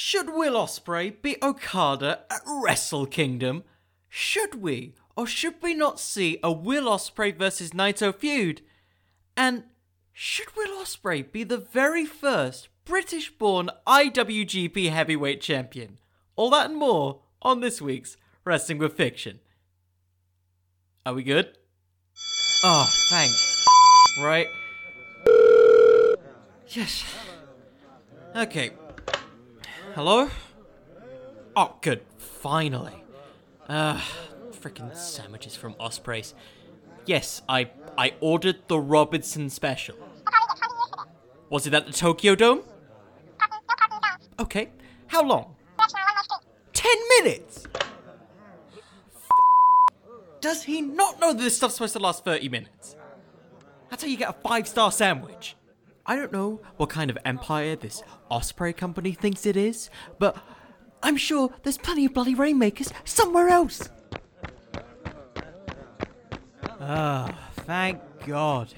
Should Will Ospreay beat Okada at Wrestle Kingdom? Should we or should we not see a Will Ospreay vs Naito feud? And should Will Ospreay be the very first British-born IWGP Heavyweight Champion? All that and more on this week's Wrestling With Fiction. Are we good? Oh, thanks. Right. Yes. Okay. Hello? Oh, good. Finally. Freaking sandwiches from Ospreay's. Yes, I ordered the Robertson special. Was it at the Tokyo Dome? Okay. How long? 10 minutes! Does he not know that this stuff's supposed to last 30 minutes? That's how you get a 5-star sandwich. I don't know what kind of empire this Ospreay company thinks it is, but I'm sure there's plenty of bloody rainmakers somewhere else. Ah, oh, thank God.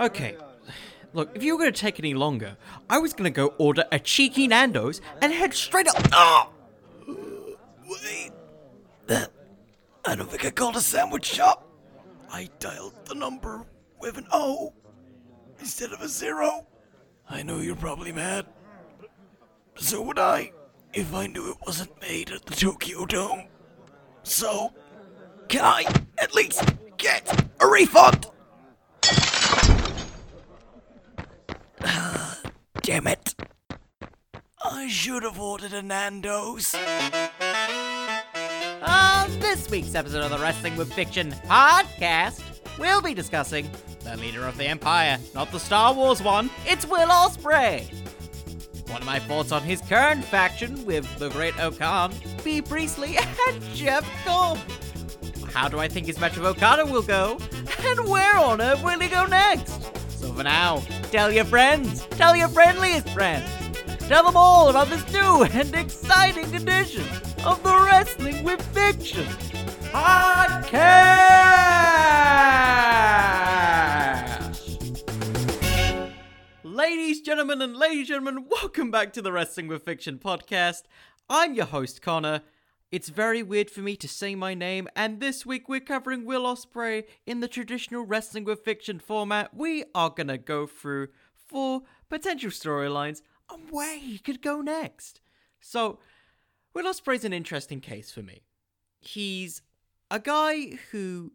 Okay, look, if you were going to take any longer, I was going to go order a cheeky Nando's and head straight up. Ah! Oh! Wait. I don't think I called a sandwich shop. I dialed the number with an O instead of a 0. I know you're probably mad. So would I, if I knew it wasn't made at the Tokyo Dome. So, can I at least get a refund? Damn it. I should have ordered a Nando's. On this week's episode of the Wrestling With Fiction podcast, we'll be discussing the leader of the Empire, not the Star Wars one, it's Will Ospreay. One of my thoughts on his current faction with the great O-Khan, Bea Priestley, and Jeff Cobb. How do I think his match with Okada will go? And where on earth will he go next? So for now, tell your friends, tell your friendliest friends, tell them all about this new and exciting edition of the Wrestling With Fiction podcast! Ladies, gentlemen, welcome back to the Wrestling With Fiction podcast. I'm your host, Connor. It's very weird for me to say my name, and this week we're covering Will Ospreay in the traditional Wrestling With Fiction format. We are gonna go through 4 potential storylines and where he could go next. So, Will Ospreay's an interesting case for me. He's a guy who...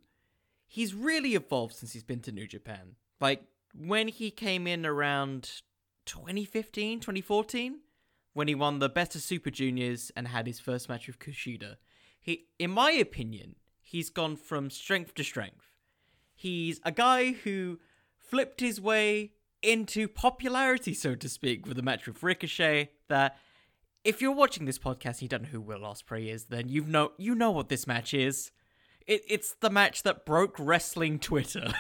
he's really evolved since he's been to New Japan. Like, when he came in around 2015, 2014, when he won the Best of Super Juniors and had his first match with Kushida, he, in my opinion, he's gone from strength to strength. He's a guy who flipped his way into popularity, so to speak, with the match with Ricochet. That if you're watching this podcast and you don't know who Will Ospreay is, then you know what this match is. It's the match that broke wrestling Twitter.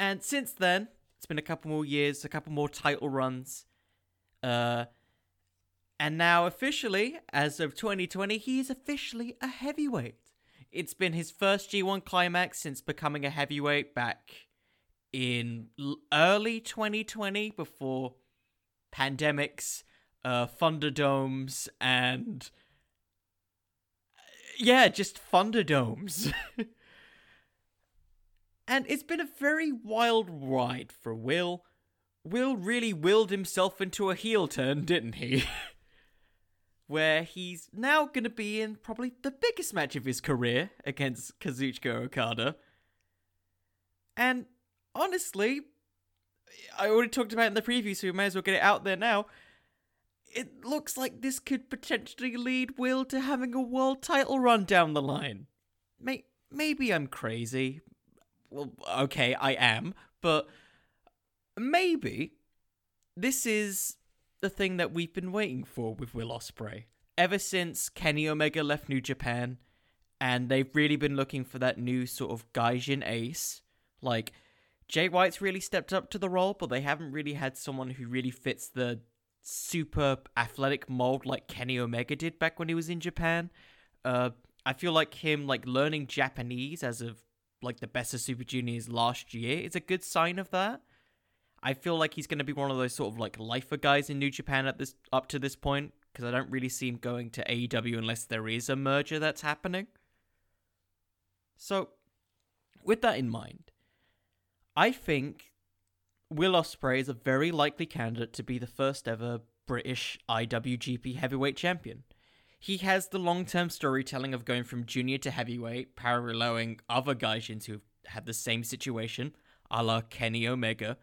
And since then, it's been a couple more years, a couple more title runs. And now officially, as of 2020, he is officially a heavyweight. It's been his first G1 Climax since becoming a heavyweight back in early 2020, before pandemics, Thunderdomes, and... yeah, just Thunderdomes. And it's been a very wild ride for Will. Will really willed himself into a heel turn, didn't he? Where he's now going to be in probably the biggest match of his career against Kazuchika Okada. And honestly, I already talked about it in the preview, so we may as well get it out there now. It looks like this could potentially lead Will to having a world title run down the line. Maybe I'm crazy. Well, okay, I am, but maybe this is the thing that we've been waiting for with Will Ospreay. Ever since Kenny Omega left New Japan, and they've really been looking for that new sort of Gaijin ace. Like, Jay White's really stepped up to the role, but they haven't really had someone who really fits the super athletic mold like Kenny Omega did back when he was in Japan. I feel like him learning Japanese as of the Best of Super Juniors last year is a good sign of that. I feel like he's going to be one of those sort of like lifer guys in New Japan up to this point, because I don't really see him going to AEW unless there is a merger that's happening. So, with that in mind, I think Will Ospreay is a very likely candidate to be the first ever British IWGP Heavyweight Champion. He has the long-term storytelling of going from junior to heavyweight, paralleling other gaijins who've had the same situation, a la Kenny Omega.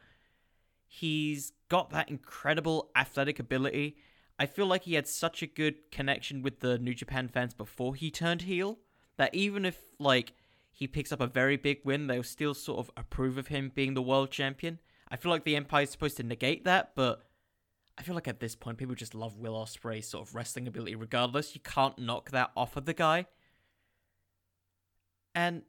He's got that incredible athletic ability. I feel like he had such a good connection with the New Japan fans before he turned heel, that even if, like, he picks up a very big win, they'll still sort of approve of him being the world champion. I feel like the Empire's supposed to negate that, but I feel like at this point, people just love Will Ospreay's sort of wrestling ability regardless. You can't knock that off of the guy. And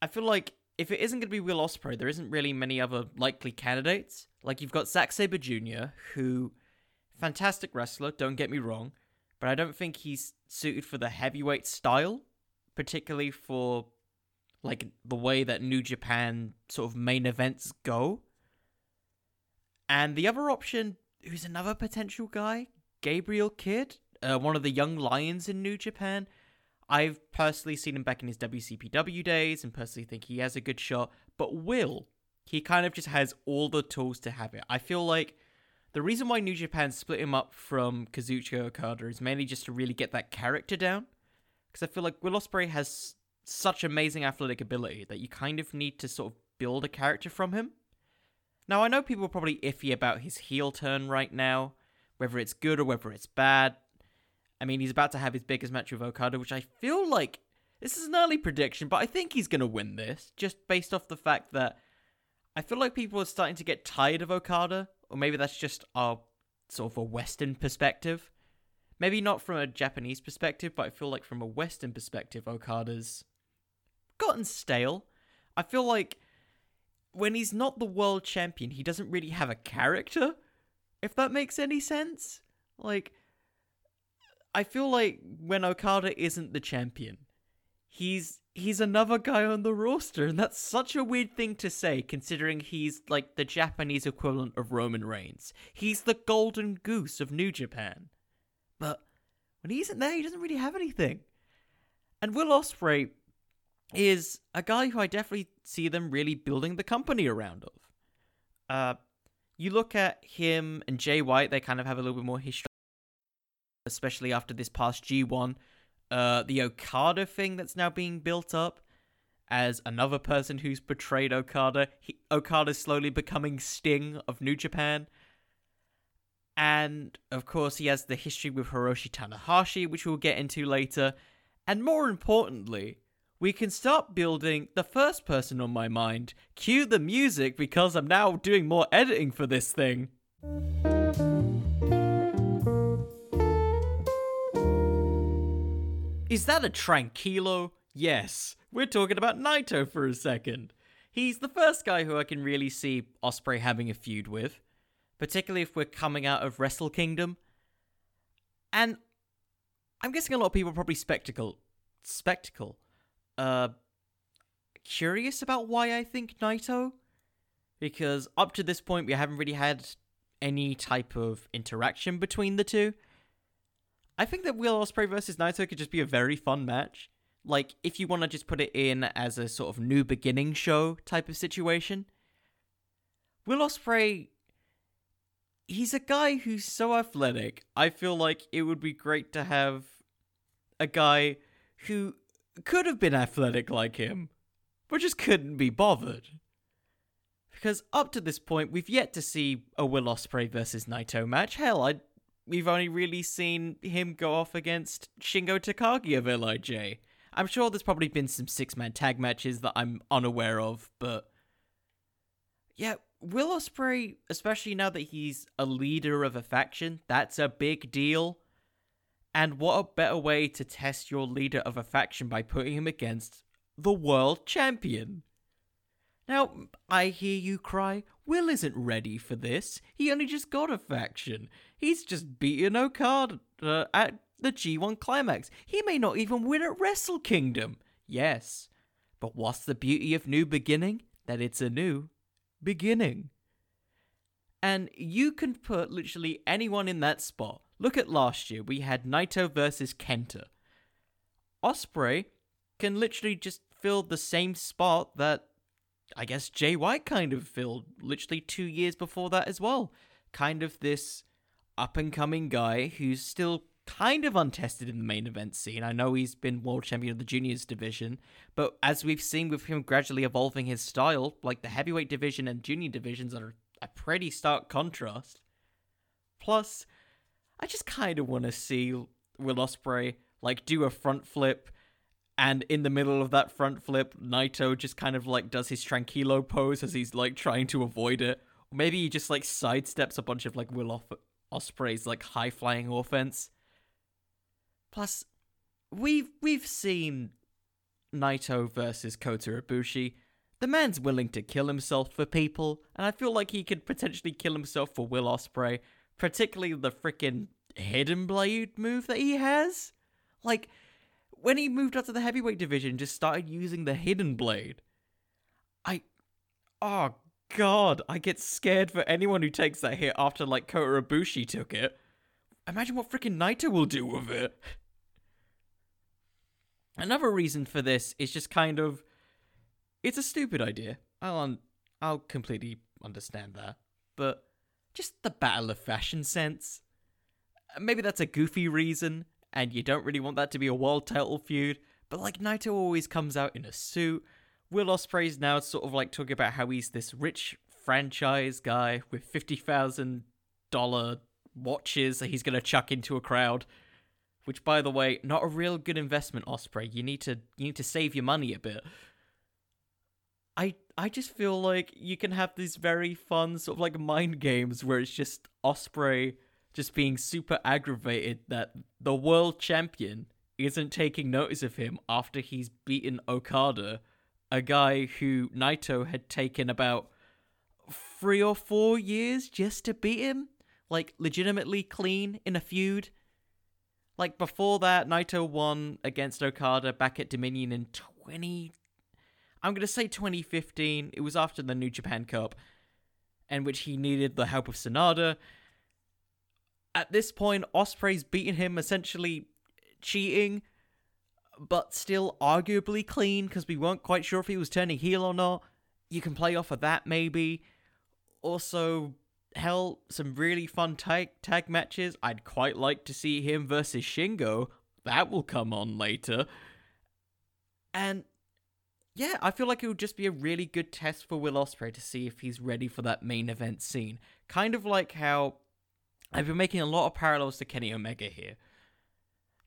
I feel like if it isn't going to be Will Ospreay, there isn't really many other likely candidates. Like, you've got Zack Sabre Jr., who, fantastic wrestler, don't get me wrong, but I don't think he's suited for the heavyweight style, particularly for, like, the way that New Japan sort of main events go. And the other option, who's another potential guy, Gabriel Kidd, one of the young lions in New Japan. I've personally seen him back in his WCPW days and personally think he has a good shot. But Will, he kind of just has all the tools to have it. I feel like the reason why New Japan split him up from Kazuchika Okada is mainly just to really get that character down. Because I feel like Will Ospreay has such amazing athletic ability that you kind of need to sort of build a character from him. Now, I know people are probably iffy about his heel turn right now, whether it's good or whether it's bad. I mean, he's about to have his biggest match with Okada, which I feel like, this is an early prediction, but I think he's going to win this, just based off the fact that I feel like people are starting to get tired of Okada, or maybe that's just our sort of a Western perspective. Maybe not from a Japanese perspective, but I feel like from a Western perspective, Okada's gotten stale. I feel like when he's not the world champion, he doesn't really have a character, if that makes any sense. Like, I feel like when Okada isn't the champion, he's another guy on the roster, and that's such a weird thing to say, considering he's, like, the Japanese equivalent of Roman Reigns. He's the golden goose of New Japan. But when he isn't there, he doesn't really have anything. And Will Ospreay is a guy who I definitely see them really building the company around of. You look at him and Jay White, they kind of have a little bit more history, especially after this past G1. The Okada thing that's now being built up as another person who's betrayed Okada. Okada's slowly becoming Sting of New Japan. And, of course, he has the history with Hiroshi Tanahashi, which we'll get into later. And more importantly, we can start building the first person on my mind. Cue the music, because I'm now doing more editing for this thing. Is that a tranquilo? Yes, we're talking about Naito for a second. He's the first guy who I can really see Ospreay having a feud with, particularly if we're coming out of Wrestle Kingdom. And I'm guessing a lot of people are probably curious about why I think Naito, because up to this point we haven't really had any type of interaction between the two. I think that Will Ospreay versus Naito could just be a very fun match. Like, if you want to just put it in as a sort of New Beginning show type of situation. Will Ospreay, he's a guy who's so athletic. I feel like it would be great to have a guy who could have been athletic like him, but just couldn't be bothered. Because up to this point, we've yet to see a Will Ospreay versus Naito match. Hell, we've only really seen him go off against Shingo Takagi of LIJ. I'm sure there's probably been some six-man tag matches that I'm unaware of, but yeah, Will Ospreay, especially now that he's a leader of a faction, that's a big deal. And what a better way to test your leader of a faction by putting him against the world champion. Now, I hear you cry, Will isn't ready for this. He only just got a faction. He's just beaten Okada at the G1 Climax. He may not even win at Wrestle Kingdom. Yes, but what's the beauty of New Beginning? That it's a new beginning. And you can put literally anyone in that spot. Look at last year. We had Naito versus Kenta. Ospreay can literally just fill the same spot that, I guess, Jay White kind of filled literally 2 years before that as well. Kind of this up-and-coming guy who's still kind of untested in the main event scene. I know he's been world champion of the juniors division, but as we've seen with him gradually evolving his style, like the heavyweight division and junior divisions are a pretty stark contrast. Plus, I just kind of want to see Will Ospreay like do a front flip, and in the middle of that front flip, Naito just kind of like does his tranquilo pose as he's like trying to avoid it. Or maybe he just like sidesteps a bunch of like Will Ospreay's like high flying offense. Plus, we've seen Naito versus Kota Ibushi. The man's willing to kill himself for people, and I feel like he could potentially kill himself for Will Ospreay, particularly the freaking Hidden Blade move that he has. Like, when he moved up to the heavyweight division, just started using the Hidden Blade. Oh god, I get scared for anyone who takes that hit after, like, Kota Ibushi took it. Imagine what freaking Naito will do with it. Another reason for this is just kind of, it's a stupid idea. I'll completely understand that. But just the battle of fashion sense. Maybe that's a goofy reason, and you don't really want that to be a world title feud. But like, Naito always comes out in a suit. Will Ospreay's now sort of like talking about how he's this rich franchise guy with $50,000 watches that he's going to chuck into a crowd. Which, by the way, not a real good investment, Ospreay. You need to save your money a bit. I just feel like you can have these very fun sort of like mind games where it's just Ospreay just being super aggravated that the world champion isn't taking notice of him after he's beaten Okada, a guy who Naito had taken about 3 or 4 years just to beat him, like legitimately clean in a feud. Like before that, Naito won against Okada back at Dominion in 2015. It was after the New Japan Cup, in which he needed the help of Sanada. At this point, Ospreay's beaten him, essentially cheating, but still arguably clean, because we weren't quite sure if he was turning heel or not. You can play off of that, maybe. Also, hell, some really fun tag matches. I'd quite like to see him versus Shingo. That will come on later. And yeah, I feel like it would just be a really good test for Will Ospreay to see if he's ready for that main event scene. Kind of like how I've been making a lot of parallels to Kenny Omega here.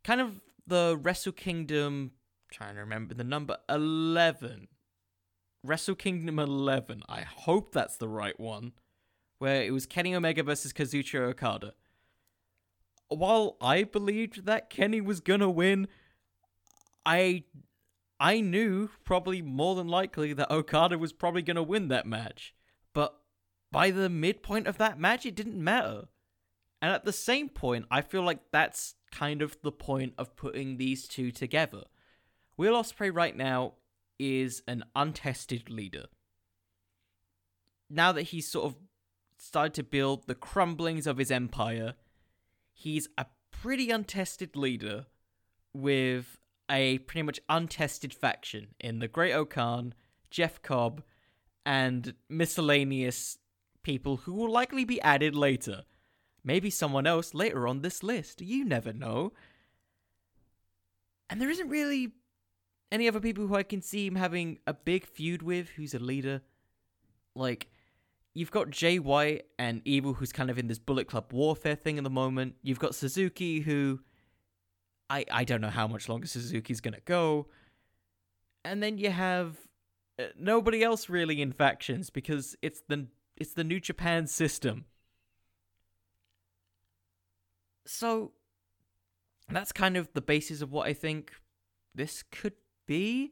Kind of the Wrestle Kingdom, trying to remember the number, 11. Wrestle Kingdom 11. I hope that's the right one. Where it was Kenny Omega versus Kazuchika Okada. While I believed that Kenny was gonna win, I knew, probably more than likely, that Okada was probably going to win that match. But by the midpoint of that match, it didn't matter. And at the same point, I feel like that's kind of the point of putting these two together. Will Ospreay right now is an untested leader. Now that he's sort of started to build the crumblings of his empire, he's a pretty untested leader with a pretty much untested faction in the Great O-Khan, Jeff Cobb, and miscellaneous people who will likely be added later. Maybe someone else later on this list. You never know. And there isn't really any other people who I can see him having a big feud with who's a leader. Like, you've got Jay White and Evil, who's kind of in this Bullet Club warfare thing at the moment. You've got Suzuki, who I don't know how much longer Suzuki's going to go. And then you have nobody else really in factions, because it's the New Japan system. So that's kind of the basis of what I think this could be.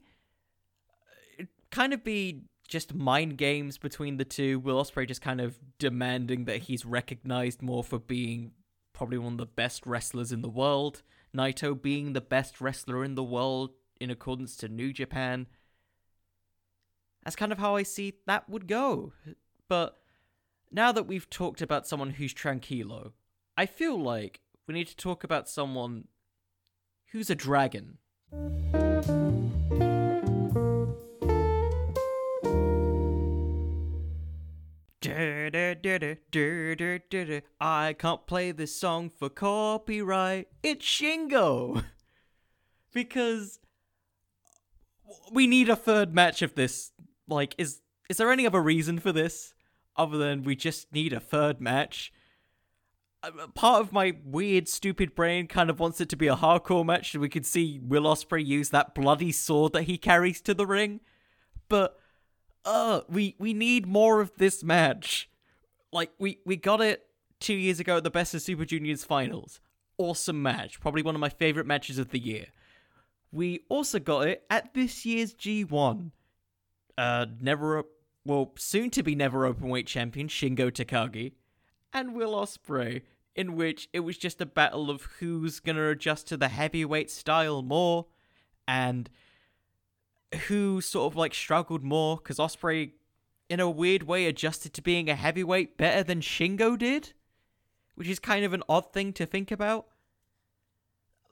It'd kind of be just mind games between the two. Will Ospreay just kind of demanding that he's recognized more for being probably one of the best wrestlers in the world. Naito being the best wrestler in the world in accordance to New Japan. That's kind of how I see that would go. But now that we've talked about someone who's tranquilo, I feel like we need to talk about someone who's a dragon. I can't play this song for copyright. It's Shingo! Because we need a third match of this. Like, is there any other reason for this? Other than we just need a third match? Part of my weird, stupid brain kind of wants it to be a hardcore match so we could see Will Ospreay use that bloody sword that he carries to the ring. But, we need more of this match. Like, we got it 2 years ago at the Best of Super Juniors finals. Awesome match. Probably one of my favourite matches of the year. We also got it at this year's G1. Soon-to-be Never Openweight champion Shingo Takagi and Will Ospreay, in which it was just a battle of who's going to adjust to the heavyweight style more and who sort of, like, struggled more, because Ospreay, in a weird way, adjusted to being a heavyweight better than Shingo did, which is kind of an odd thing to think about.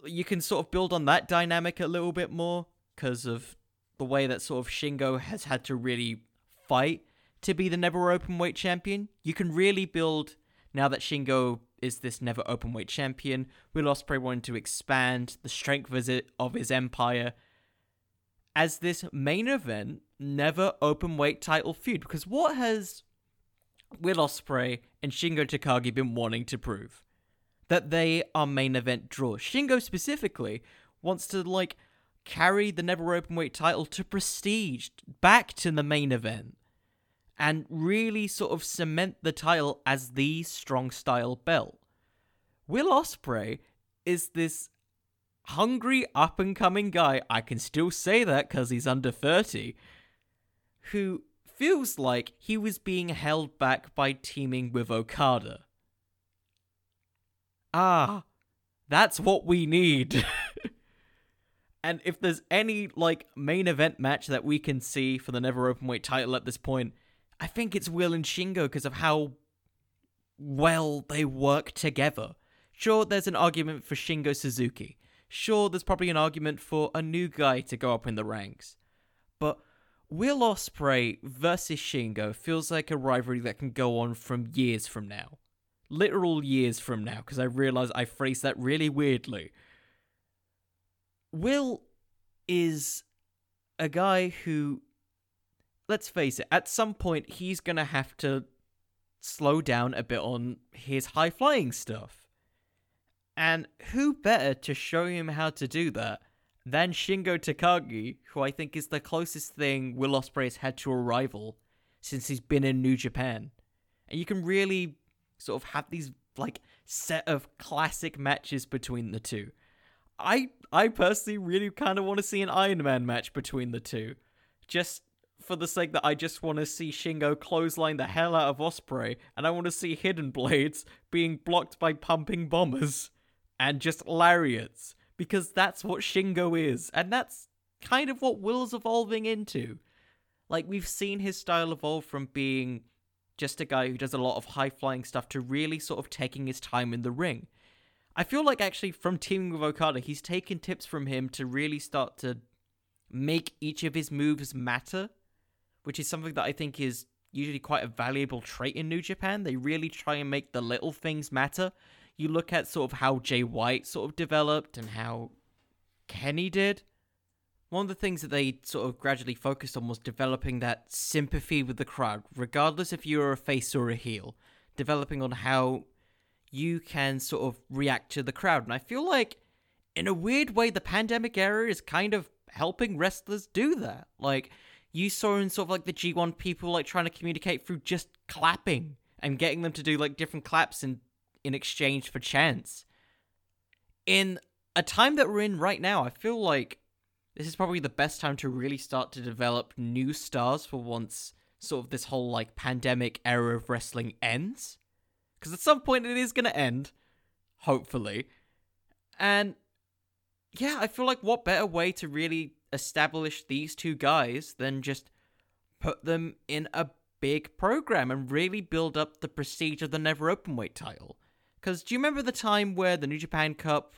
You can sort of build on that dynamic a little bit more because of the way that sort of Shingo has had to really fight to be the Never Openweight champion. You can really build, now that Shingo is this Never Openweight champion, Will Ospreay wanted to expand the strength of his empire as this main event Never Openweight title feud. Because what has Will Ospreay and Shingo Takagi been wanting to prove? That they are main event draws. Shingo specifically wants to, like, carry the Never Openweight title to prestige back to the main event and really sort of cement the title as the strong style belt. Will Ospreay is this hungry up-and-coming guy, I can still say that because he's under 30, who feels like he was being held back by teaming with Okada. Ah, that's what we need. And if there's any, like, main event match that we can see for the Never Openweight title at this point, I think it's Will and Shingo because of how well they work together. Sure, there's an argument for Shingo Suzuki. Sure, there's probably an argument for a new guy to go up in the ranks. But Will Ospreay versus Shingo feels like a rivalry that can go on from years from now. Literal years from now, because I realize I phrased that really weirdly. Will is a guy who, let's face it, at some point he's going to have to slow down a bit on his high-flying stuff. And who better to show him how to do that than Shingo Takagi, who I think is the closest thing Will Ospreay has had to a rival since he's been in New Japan. And you can really sort of have these, like, set of classic matches between the two. I personally really kind of want to see an Iron Man match between the two. Just for the sake that I just want to see Shingo clothesline the hell out of Ospreay, and I want to see Hidden Blades being blocked by pumping bombers and just lariats, because that's what Shingo is, and that's kind of what Will's evolving into. Like, we've seen his style evolve from being just a guy who does a lot of high-flying stuff to really sort of taking his time in the ring. I feel like actually from teaming with Okada, he's taken tips from him to really start to make each of his moves matter, which is something that I think is usually quite a valuable trait in New Japan. They really try and make the little things matter. You look at sort of how Jay White sort of developed and how Kenny did. One of the things that they sort of gradually focused on was developing that sympathy with the crowd, regardless if you're a face or a heel, developing on how you can sort of react to the crowd. And I feel like, in a weird way, the pandemic era is kind of helping wrestlers do that. Like, you saw in sort of like the G1 people, like, trying to communicate through just clapping and getting them to do, like, different claps in exchange for chants. In a time that we're in right now, I feel like this is probably the best time to really start to develop new stars for once sort of this whole, like, pandemic era of wrestling ends. Because at some point it is going to end, hopefully. And yeah, I feel like what better way to really establish these two guys than just put them in a big program and really build up the prestige of the Never Openweight title. Because do you remember the time where the New Japan Cup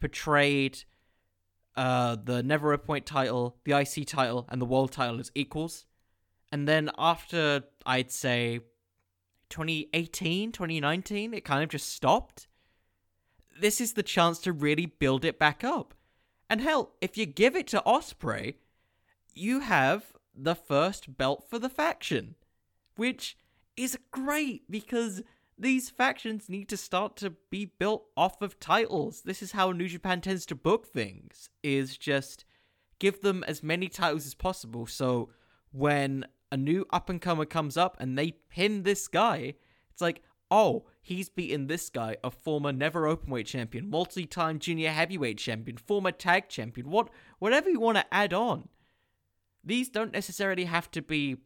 portrayed the Never Openweight title, the IC title, and the World title as equals? And then after, I'd say, 2018, 2019, it kind of just stopped. This is the chance to really build it back up. And hell, if you give it to Ospreay, you have the first belt for the faction, which is great because these factions need to start to be built off of titles. This is how New Japan tends to book things, is just give them as many titles as possible. So when a new up-and-comer comes up and they pin this guy, it's like, oh, he's beaten this guy, a former Never Openweight champion, multi-time junior heavyweight champion, former tag champion, whatever you want to add on. These don't necessarily have to be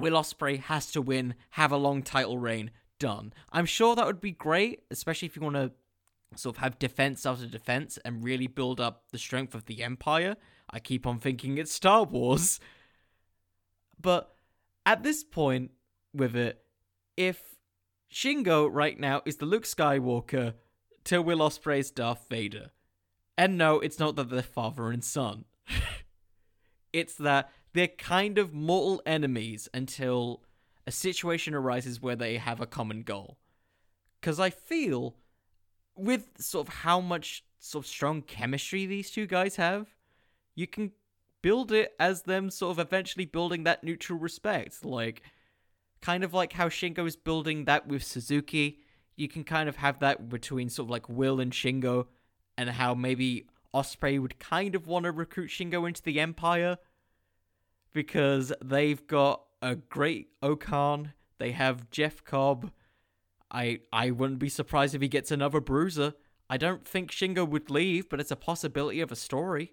Will Ospreay has to win, have a long title reign, done. I'm sure that would be great, especially if you want to sort of have defense after defense and really build up the strength of the Empire. I keep on thinking it's Star Wars. But at this point with it, if Shingo right now is the Luke Skywalker to Will Ospreay's Darth Vader. And no, it's not that they're father and son. It's that they're kind of mortal enemies until a situation arises where they have a common goal. Because I feel with sort of how much sort of strong chemistry these two guys have, you can build it as them sort of eventually building that neutral respect. Like, kind of like how Shingo is building that with Suzuki, you can kind of have that between sort of like Will and Shingo, and how maybe Ospreay would kind of want to recruit Shingo into the Empire because they've got a great O-Khan, they have Jeff Cobb. I wouldn't be surprised if he gets another bruiser. I don't think Shingo would leave, but it's a possibility of a story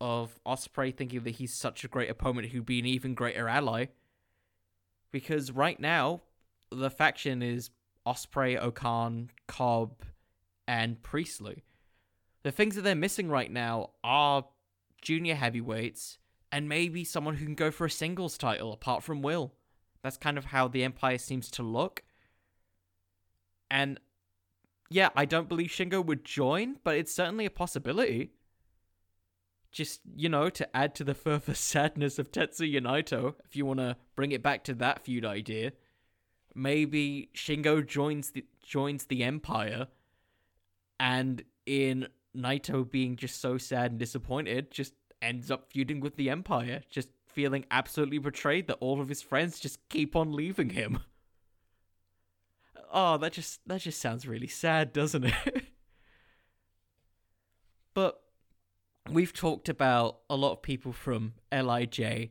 of Ospreay thinking that he's such a great opponent who'd be an even greater ally. Because right now, the faction is Ospreay, O'Khan, Cobb, and Priestley. The things that they're missing right now are junior heavyweights and maybe someone who can go for a singles title apart from Will. That's kind of how the Empire seems to look. And yeah, I don't believe Shingo would join, but it's certainly a possibility. Just, you know, to add to the further sadness of Tetsuya Naito, if you want to bring it back to that feud idea, maybe Shingo joins the Empire, and in Naito being just so sad and disappointed, just ends up feuding with the Empire, just feeling absolutely betrayed that all of his friends just keep on leaving him. Oh, that just sounds really sad, doesn't it? But we've talked about a lot of people from LIJ,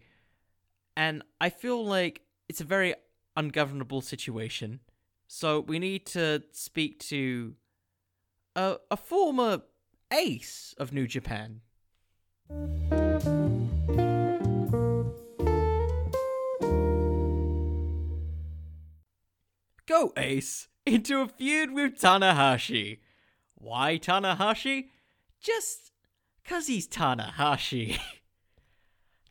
and I feel like it's a very ungovernable situation. So we need to speak to a former ace of New Japan. Go, Ace, into a feud with Tanahashi. Why Tanahashi? Just 'cause he's Tanahashi.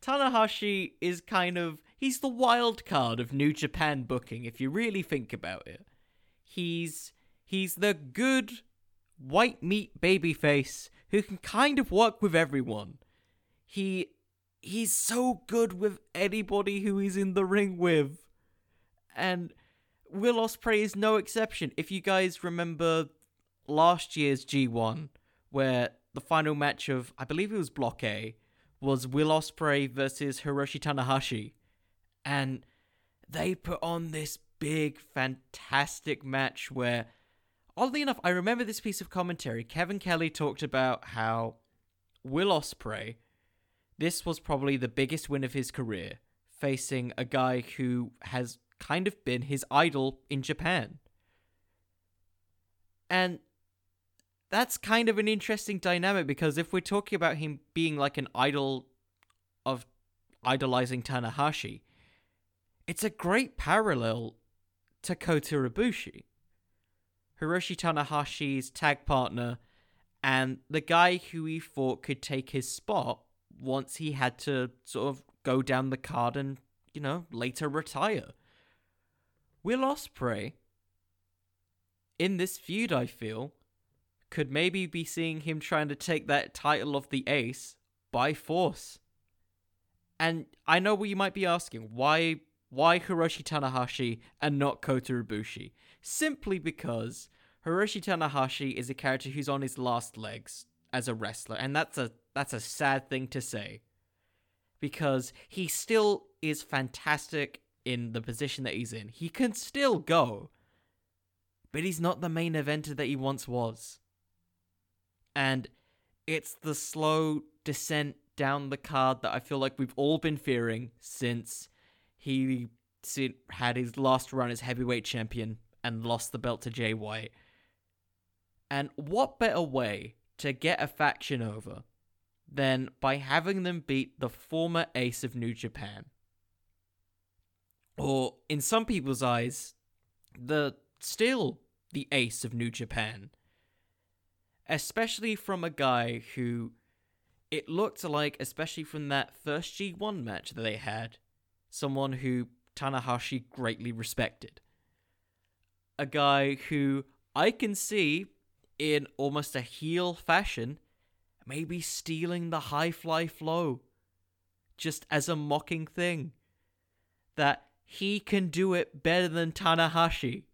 Tanahashi is kind of, he's the wild card of New Japan booking, if you really think about it. He's the good white meat babyface who can kind of work with everyone. He's so good with anybody who he's in the ring with. And Will Ospreay is no exception. If you guys remember last year's G1, where the final match of, I believe it was Block A, was Will Ospreay versus Hiroshi Tanahashi. And they put on this big, fantastic match where, oddly enough, I remember this piece of commentary. Kevin Kelly talked about how Will Ospreay, this was probably the biggest win of his career, facing a guy who has kind of been his idol in Japan. And that's kind of an interesting dynamic, because if we're talking about him being like an idol of idolizing Tanahashi, it's a great parallel to Kota Ibushi, Hiroshi Tanahashi's tag partner, and the guy who he thought could take his spot once he had to sort of go down the card and you know, later retire. Will Ospreay, in this feud, I feel, could maybe be seeing him trying to take that title of the ace by force. And I know what you might be asking, why Hiroshi Tanahashi and not Kota Ibushi? Simply because Hiroshi Tanahashi is a character who's on his last legs as a wrestler, and that's a sad thing to say, because he still is fantastic in the position that he's in. He can still go, but he's not the main eventer that he once was. And it's the slow descent down the card that I feel like we've all been fearing since he had his last run as heavyweight champion and lost the belt to Jay White. And what better way to get a faction over than by having them beat the former ace of New Japan? Or, in some people's eyes, still the ace of New Japan. Especially from a guy who, it looked like, especially from that first G1 match that they had, someone who Tanahashi greatly respected. A guy who I can see, in almost a heel fashion, maybe stealing the high fly flow, just as a mocking thing. That he can do it better than Tanahashi.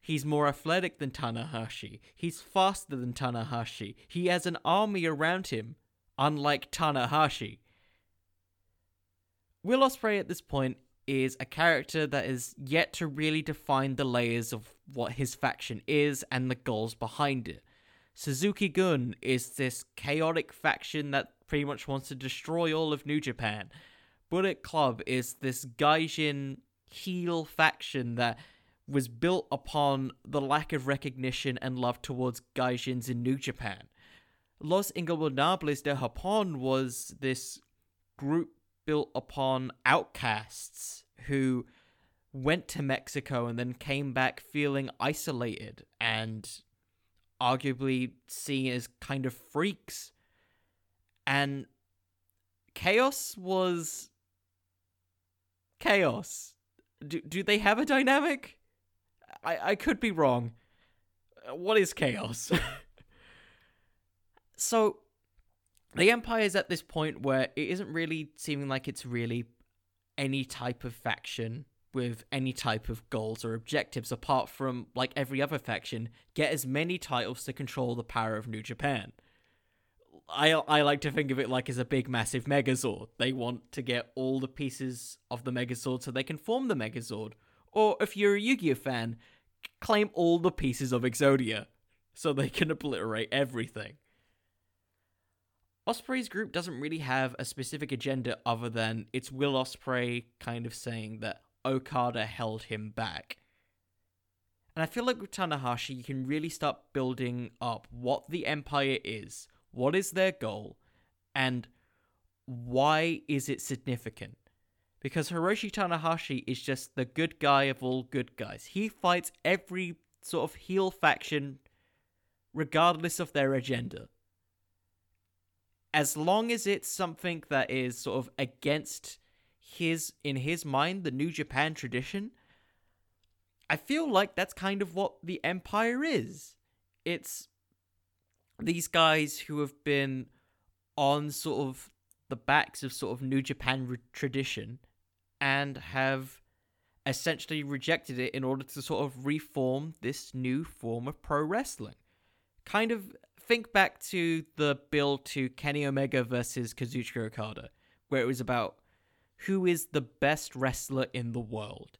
He's more athletic than Tanahashi. He's faster than Tanahashi. He has an army around him, unlike Tanahashi. Will Ospreay at this point is a character that is yet to really define the layers of what his faction is and the goals behind it. Suzuki-gun is this chaotic faction that pretty much wants to destroy all of New Japan. Bullet Club is this gaijin heel faction that was built upon the lack of recognition and love towards gaijins in New Japan. Los Ingobernables de Japón was this group built upon outcasts who went to Mexico and then came back feeling isolated and arguably seen as kind of freaks. And Chaos was Chaos. Do they have a dynamic? I could be wrong. What is Chaos? So, the Empire is at this point where it isn't really seeming like it's really any type of faction with any type of goals or objectives, apart from, like every other faction, get as many titles to control the power of New Japan. I like to think of it like as a big, massive Megazord. They want to get all the pieces of the Megazord so they can form the Megazord. Or, if you're a Yu-Gi-Oh fan, claim all the pieces of Exodia so they can obliterate everything. Ospreay's group doesn't really have a specific agenda other than it's Will Ospreay kind of saying that Okada held him back. And I feel like with Tanahashi, you can really start building up what the Empire is. What is their goal? And why is it significant? Because Hiroshi Tanahashi is just the good guy of all good guys. He fights every sort of heel faction, regardless of their agenda. As long as it's something that is sort of against in his mind, the New Japan tradition, I feel like that's kind of what the Empire is. It's these guys who have been on sort of the backs of sort of New Japan tradition and have essentially rejected it in order to sort of reform this new form of pro wrestling. Kind of think back to the build to Kenny Omega versus Kazuchika Okada, where it was about who is the best wrestler in the world.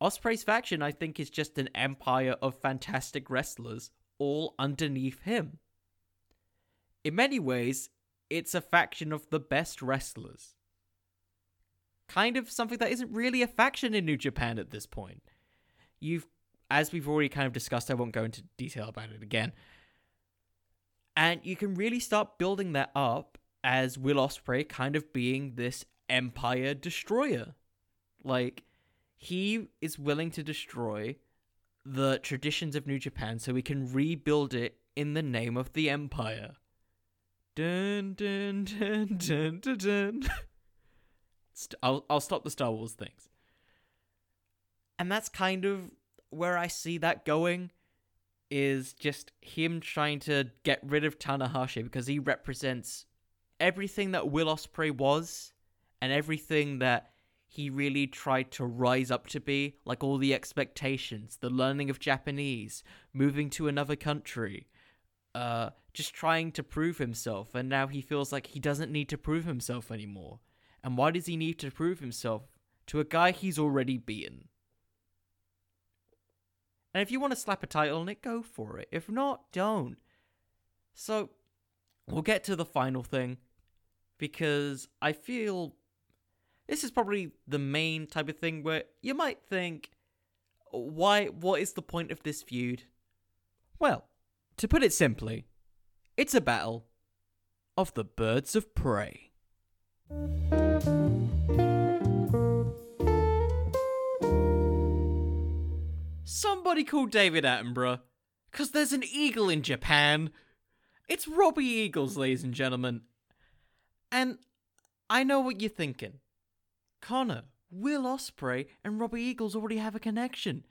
Ospreay's faction, I think, is just an empire of fantastic wrestlers all underneath him. In many ways, it's a faction of the best wrestlers. Kind of something that isn't really a faction in New Japan at this point. As we've already kind of discussed, I won't go into detail about it again. And you can really start building that up as Will Ospreay kind of being this empire destroyer. Like, he is willing to destroy the traditions of New Japan so we can rebuild it in the name of the Empire. Dun, dun, dun, dun, dun, dun. I'll stop the Star Wars things. And that's kind of where I see that going, is just him trying to get rid of Tanahashi because he represents everything that Will Ospreay was and everything that he really tried to rise up to be, like all the expectations, the learning of Japanese, moving to another country, just trying to prove himself. And now he feels like he doesn't need to prove himself anymore. And why does he need to prove himself to a guy he's already beaten? And if you want to slap a title on it, go for it. If not, don't. So, we'll get to the final thing, because I feel this is probably the main type of thing where you might think, why? What is the point of this feud? Well, to put it simply, it's a battle of the birds of prey. Somebody call David Attenborough, because there's an eagle in Japan. It's Robbie Eagles, ladies and gentlemen. And I know what you're thinking. Connor, Will Ospreay, and Robbie Eagles already have a connection.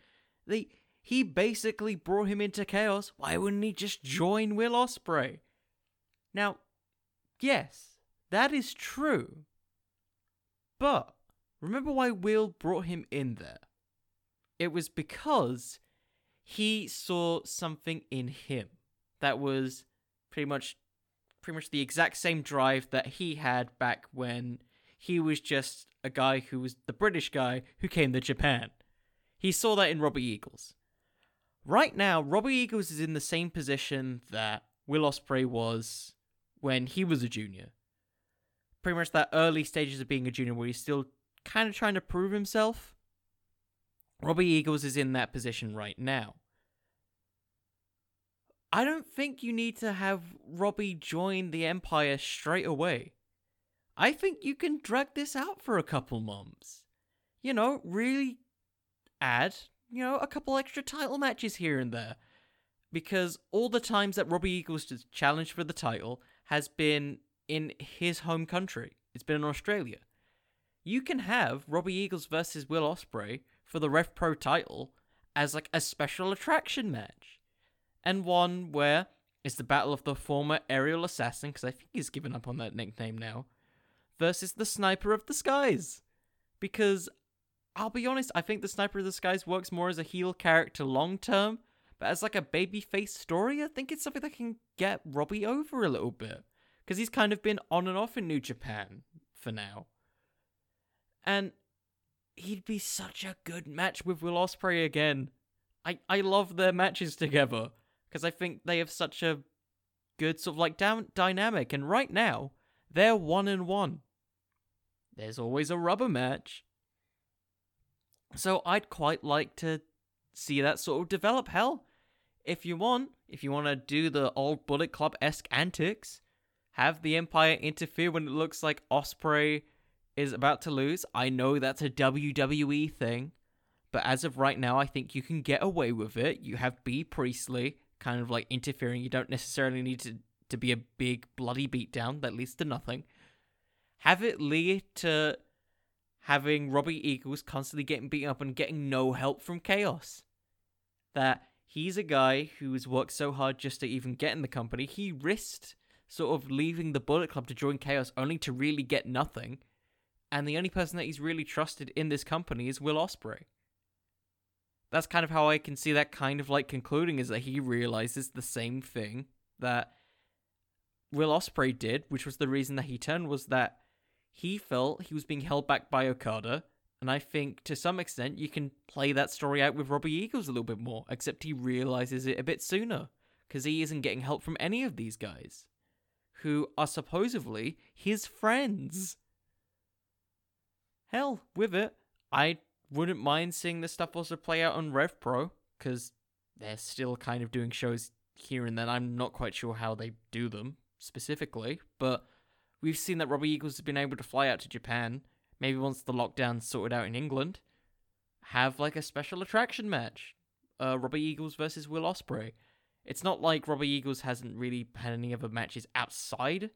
He basically brought him into Chaos. Why wouldn't he just join Will Ospreay? Now, yes, that is true. But remember why Will brought him in there. It was because he saw something in him that was pretty much the exact same drive that he had back when he was just a guy who was the British guy who came to Japan. He saw that in Robbie Eagles. Right now, Robbie Eagles is in the same position that Will Ospreay was when he was a junior. Pretty much that early stages of being a junior where he's still kind of trying to prove himself. Robbie Eagles is in that position right now. I don't think you need to have Robbie join the Empire straight away. I think you can drag this out for a couple months. You know, really add, a couple extra title matches here and there. Because all the times that Robbie Eagles has challenged for the title has been in his home country. It's been in Australia. You can have Robbie Eagles versus Will Ospreay for the Rev Pro title as like a special attraction match. And one where it's the battle of the former Aerial Assassin, because I think he's given up on that nickname now, versus the Sniper of the Skies. Because, I'll be honest, I think the Sniper of the Skies works more as a heel character long term, but as like a babyface story, I think it's something that can get Robbie over a little bit. Because he's kind of been on and off in New Japan for now. And he'd be such a good match with Will Ospreay again. I love their matches together because I think they have such a good sort of like dynamic. And right now, they're 1-1. There's always a rubber match. So I'd quite like to see that sort of develop. Hell, if you want to do the old Bullet Club-esque antics, have the Empire interfere when it looks like Ospreay is about to lose. I know that's a WWE thing, but as of right now, I think you can get away with it. You have Bea Priestley kind of like interfering. You don't necessarily need to be a big bloody beatdown that leads to nothing. Have it lead to having Robbie Eagles constantly getting beaten up and getting no help from Chaos. That he's a guy who's worked so hard just to even get in the company. He risked sort of leaving the Bullet Club to join Chaos only to really get nothing. And the only person that he's really trusted in this company is Will Ospreay. That's kind of how I can see that kind of like concluding, is that he realizes the same thing that Will Ospreay did, which was the reason that he turned, was that he felt he was being held back by Okada. And I think to some extent you can play that story out with Robbie Eagles a little bit more, except he realizes it a bit sooner because he isn't getting help from any of these guys who are supposedly his friends. Hell, with it, I wouldn't mind seeing this stuff also play out on Rev Pro, because they're still kind of doing shows here and then. I'm not quite sure how they do them specifically, but we've seen that Robbie Eagles has been able to fly out to Japan. Maybe once the lockdown's sorted out in England, have like a special attraction match. Robbie Eagles versus Will Ospreay. It's not like Robbie Eagles hasn't really had any other matches outside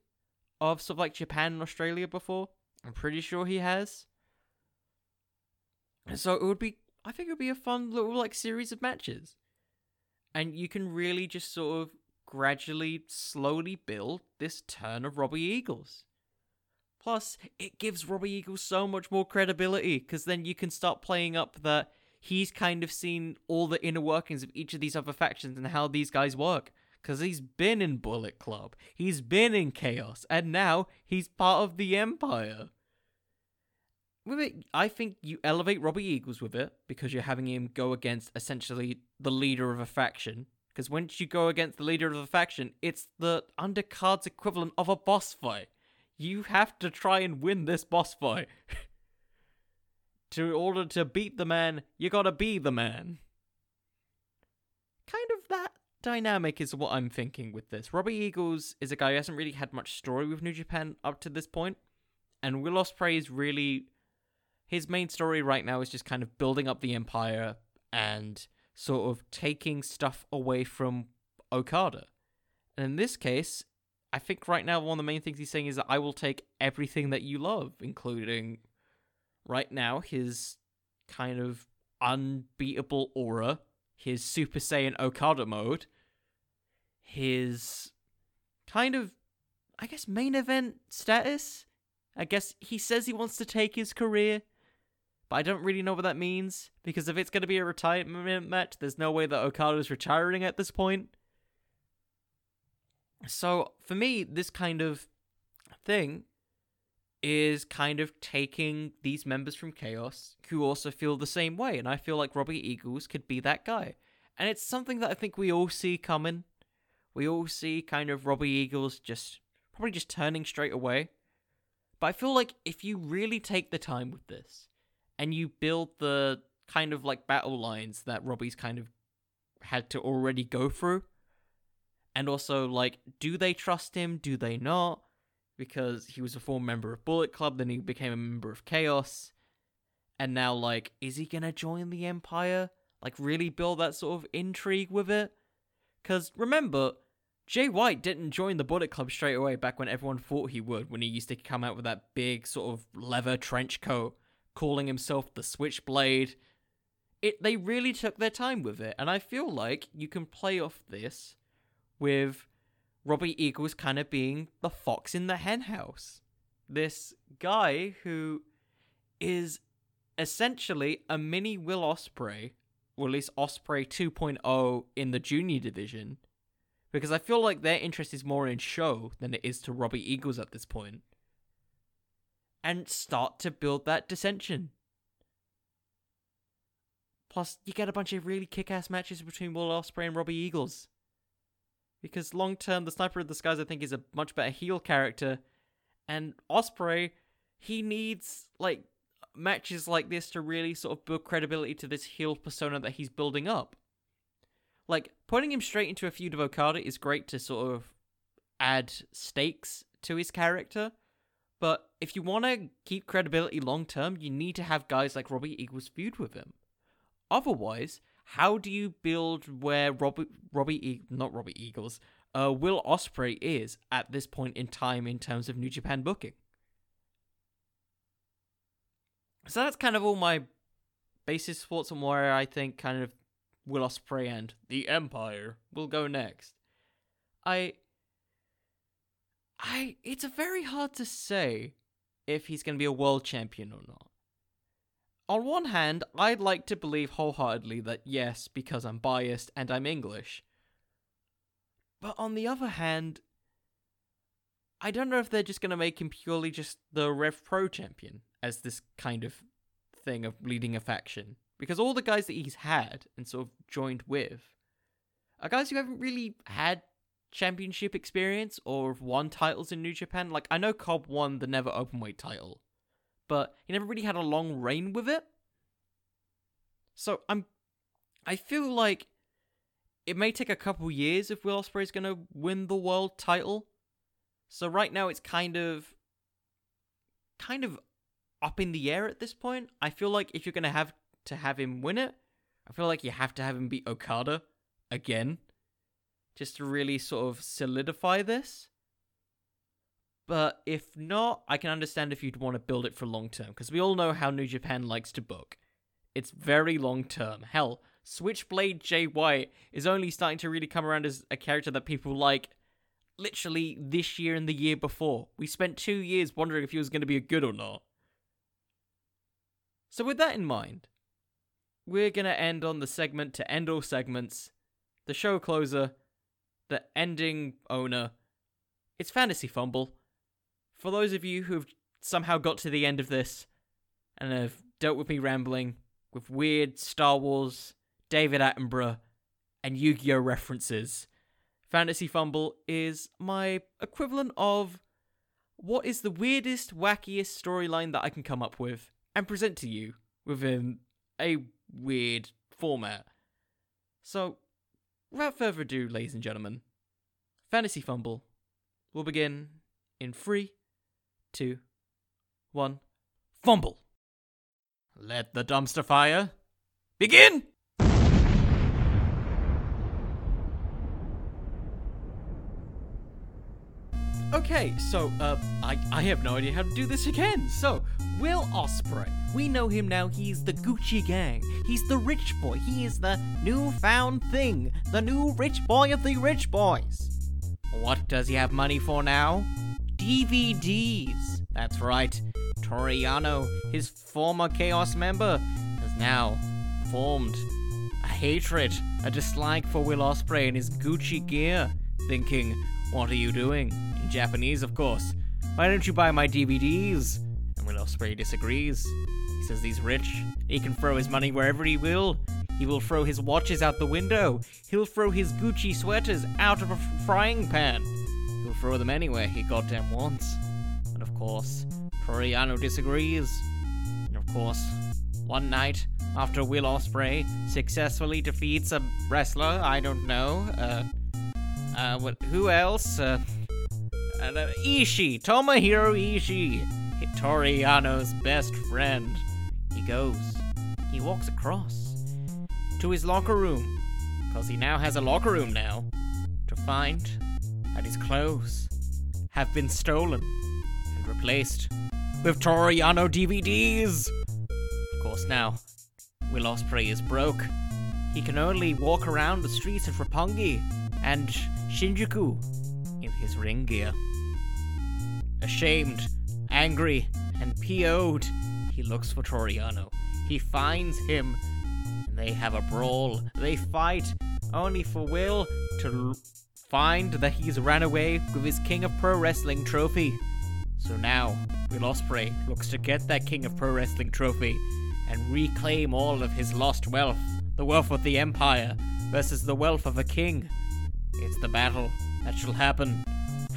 of sort of like Japan and Australia before. I'm pretty sure he has. And so it would be, I think it would be a fun little like series of matches. And you can really just sort of gradually, slowly build this turn of Robbie Eagles. Plus, it gives Robbie Eagles so much more credibility, because then you can start playing up that he's kind of seen all the inner workings of each of these other factions and how these guys work. Because he's been in Bullet Club, he's been in Chaos, and now he's part of the Empire. With it, I think you elevate Robbie Eagles with it, because you're having him go against essentially the leader of a faction. Because once you go against the leader of a faction, it's the undercard's equivalent of a boss fight. You have to try and win this boss fight. In order to beat the man, you gotta be the man. Kind of that dynamic is what I'm thinking with this. Robbie Eagles is a guy who hasn't really had much story with New Japan up to this point. And Will Ospreay is really... his main story right now is just kind of building up the Empire and sort of taking stuff away from Okada. And in this case, I think right now one of the main things he's saying is that I will take everything that you love, including right now his kind of unbeatable aura, his Super Saiyan Okada mode, his kind of, I guess, main event status. I guess he says he wants to take his career. But I don't really know what that means, because if it's going to be a retirement match, there's no way that Okada's retiring at this point. So, for me, this kind of thing is kind of taking these members from Chaos who also feel the same way, and I feel like Robbie Eagles could be that guy. And it's something that I think we all see coming. We all see kind of Robbie Eagles just probably just turning straight away. But I feel like if you really take the time with this, and you build the kind of like battle lines that Robbie's kind of had to already go through. And also like, do they trust him? Do they not? Because he was a former member of Bullet Club, then he became a member of Chaos. And now like, is he going to join the Empire? Like really build that sort of intrigue with it? Because remember, Jay White didn't join the Bullet Club straight away back when everyone thought he would, when he used to come out with that big sort of leather trench coat, calling himself the Switchblade. They really took their time with it, and I feel like you can play off this with Robbie Eagles kind of being the fox in the hen house. This guy who is essentially a mini Will Ospreay, or at least Ospreay 2.0 in the junior division, because I feel like their interest is more in show than it is to Robbie Eagles at this point. And start to build that dissension. Plus, you get a bunch of really kick-ass matches between Will Ospreay and Robbie Eagles. Because long-term, the Sniper of the Skies, I think, is a much better heel character. And Ospreay, he needs, like, matches like this to really sort of build credibility to this heel persona that he's building up. Like, putting him straight into a feud of Okada is great to sort of add stakes to his character. But if you want to keep credibility long-term, you need to have guys like Robbie Eagles feud with him. Otherwise, how do you build where Will Ospreay is at this point in time in terms of New Japan booking? So that's kind of all my basis thoughts on where I think kind of Will Ospreay and the Empire will go next. It's very hard to say if he's going to be a world champion or not. On one hand, I'd like to believe wholeheartedly that yes, because I'm biased and I'm English. But on the other hand, I don't know if they're just going to make him purely just the Rev Pro champion as this kind of thing of leading a faction. Because all the guys that he's had and sort of joined with are guys who haven't really had championship experience or won titles in New Japan. Like, I know Cobb won the Never Openweight title, but he never really had a long reign with it. So I feel like it may take a couple years if Will Ospreay is going to win the world title. So right now it's kind of up in the air at this point. I feel like if you're going to have him win it, I feel like you have to have him beat Okada again, just to really sort of solidify this. But if not, I can understand if you'd want to build it for long term, because we all know how New Japan likes to book. It's very long term. Hell, Switchblade Jay White is only starting to really come around as a character that people like literally this year and the year before. We spent 2 years wondering if he was going to be good or not. So with that in mind, we're going to end on the segment to end all segments, the show closer, the ending owner. It's Fantasy Fumble. For those of you who have somehow got to the end of this and have dealt with me rambling with weird Star Wars, David Attenborough, and Yu-Gi-Oh references, Fantasy Fumble is my equivalent of what is the weirdest, wackiest storyline that I can come up with and present to you within a weird format. So, without further ado, ladies and gentlemen, Fantasy Fumble will begin in 3, 2, 1, fumble! Let the dumpster fire begin! Okay, so, I have no idea how to do this again. So, Will Ospreay. We know him now. He's the Gucci Gang. He's the rich boy. He is the newfound thing. The new rich boy of the rich boys. What does he have money for now? DVDs. That's right. Toru Yano, his former Chaos member, has now formed a hatred, a dislike for Will Ospreay and his Gucci gear, thinking, what are you doing? In Japanese, of course. Why don't you buy my DVDs? And Will Ospreay disagrees. He says he's rich. He can throw his money wherever he will. He will throw his watches out the window. He'll throw his Gucci sweaters out of a frying pan. He'll throw them anywhere he goddamn wants. And of course, Toru Yano disagrees. And of course, one night after Will Ospreay successfully defeats a wrestler, I don't know, who else? Ishii, Tomohiro Ishii, Toru Yano's best friend. He goes, he walks across to his locker room, because he now has a locker room now, to find that his clothes have been stolen and replaced with Toru Yano DVDs. Of course now, Will Ospreay is broke. He can only walk around the streets of Roppongi and Shinjuku in his ring gear. Ashamed, angry, and PO'd, he looks for Toru Yano. He finds him, and they have a brawl. They fight, only for Will to find that he's ran away with his King of Pro Wrestling trophy. So now, Will Ospreay looks to get that King of Pro Wrestling trophy and reclaim all of his lost wealth, the wealth of the Empire versus the wealth of a king. It's the battle that shall happen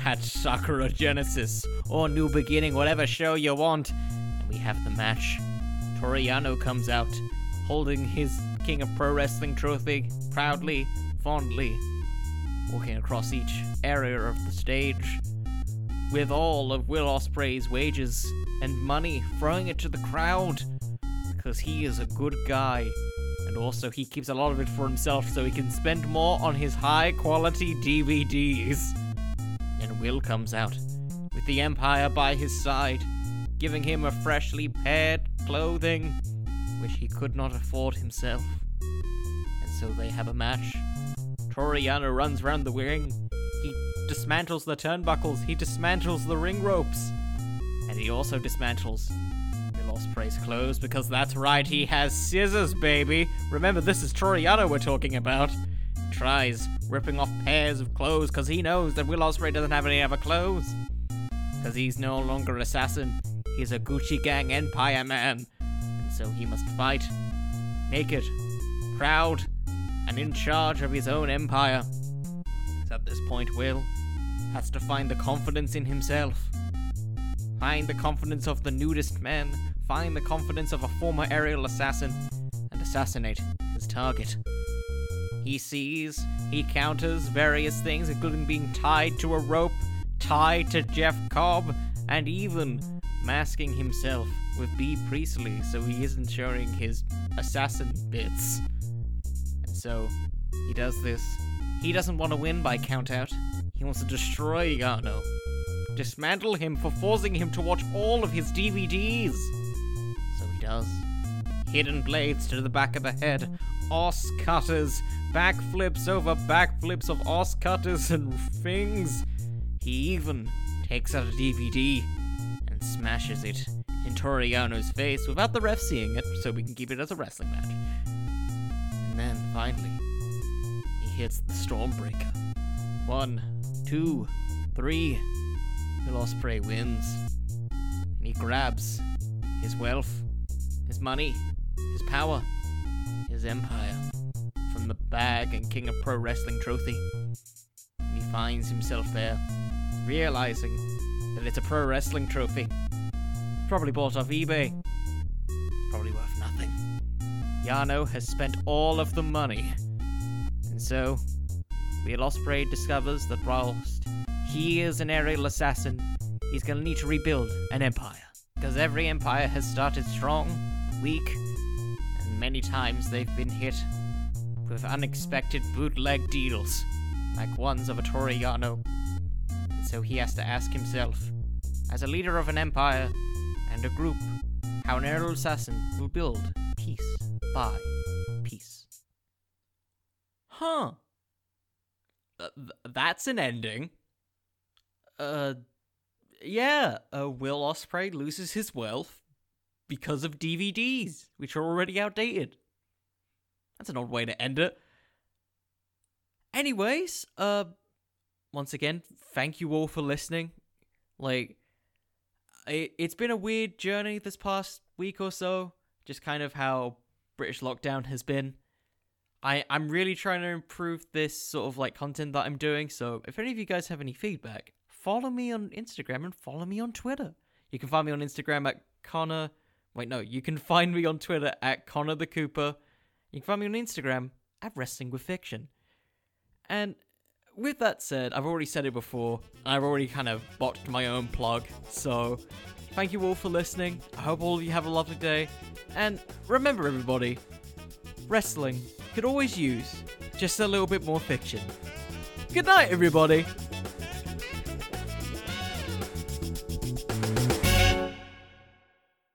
at Sakura Genesis or New Beginning, whatever show you want. And we have the match. Toru Yano comes out holding his King of Pro Wrestling trophy proudly, fondly, walking across each area of the stage with all of Will Ospreay's wages and money, throwing it to the crowd because he is a good guy. And also, he keeps a lot of it for himself so he can spend more on his high-quality DVDs. And Will comes out, with the Empire by his side, giving him a freshly paired clothing, which he could not afford himself. And so they have a match. Toru Yano runs round the ring. He dismantles the turnbuckles. He dismantles the ring ropes. And he also dismantles Ospreay's clothes, because that's right, he has scissors, baby. Remember, this is Toru Yano we're talking about. He tries ripping off pairs of clothes because he knows that Will Ospreay doesn't have any other clothes, because he's no longer assassin. He's a Gucci Gang Empire man, and so he must fight naked, proud, and in charge of his own empire. So at this point, Will has to find the confidence in himself, find the confidence of the nudist man, find the confidence of a former aerial assassin, and assassinate his target. He sees, he counters various things, including being tied to a rope, tied to Jeff Cobb, and even masking himself with Bea Priestley so he isn't showing his assassin bits. And so, he does this. He doesn't want to win by count out. He wants to destroy Yano. dismantle him for forcing him to watch all of his DVDs. So he does. Hidden blades to the back of the head, os cutters, backflips over backflips of os cutters and things. He even takes out a DVD and smashes it in Toru Yano's face without the ref seeing it, so we can keep it as a wrestling match. And then, finally, he hits the Stormbreaker. 1, 2, 3. Will Ospreay wins. And he grabs his wealth, his money, his power, his empire from the bag and King of Pro Wrestling trophy. And he finds himself there, realizing that it's a pro wrestling trophy. Probably bought off eBay. It's probably worth nothing. Yano has spent all of the money. And so, Will Ospreay discovers that whilst he is an aerial assassin, he's going to need to rebuild an empire. Because every empire has started strong, weak, and many times they've been hit with unexpected bootleg deals, like ones of a Toru Yano. And so he has to ask himself, as a leader of an empire, and a group, how an aerial assassin will build piece by piece. Huh. That's an ending. Will Ospreay loses his wealth because of DVDs, which are already outdated. That's an odd way to end it. Anyways, once again, thank you all for listening. It's been a weird journey this past week or so, just kind of how British lockdown has been. I'm really trying to improve this sort of content that I'm doing, so if any of you guys have any feedback, follow me on Instagram and follow me on Twitter. You can find me on Instagram at Connor... you can find me on Twitter at Connor the Cooper. You can find me on Instagram at Wrestling With Fiction. And with that said, I've already said it before, and I've already kind of botched my own plug, so thank you all for listening. I hope all of you have a lovely day, and remember everybody, wrestling could always use just a little bit more fiction. Good night everybody!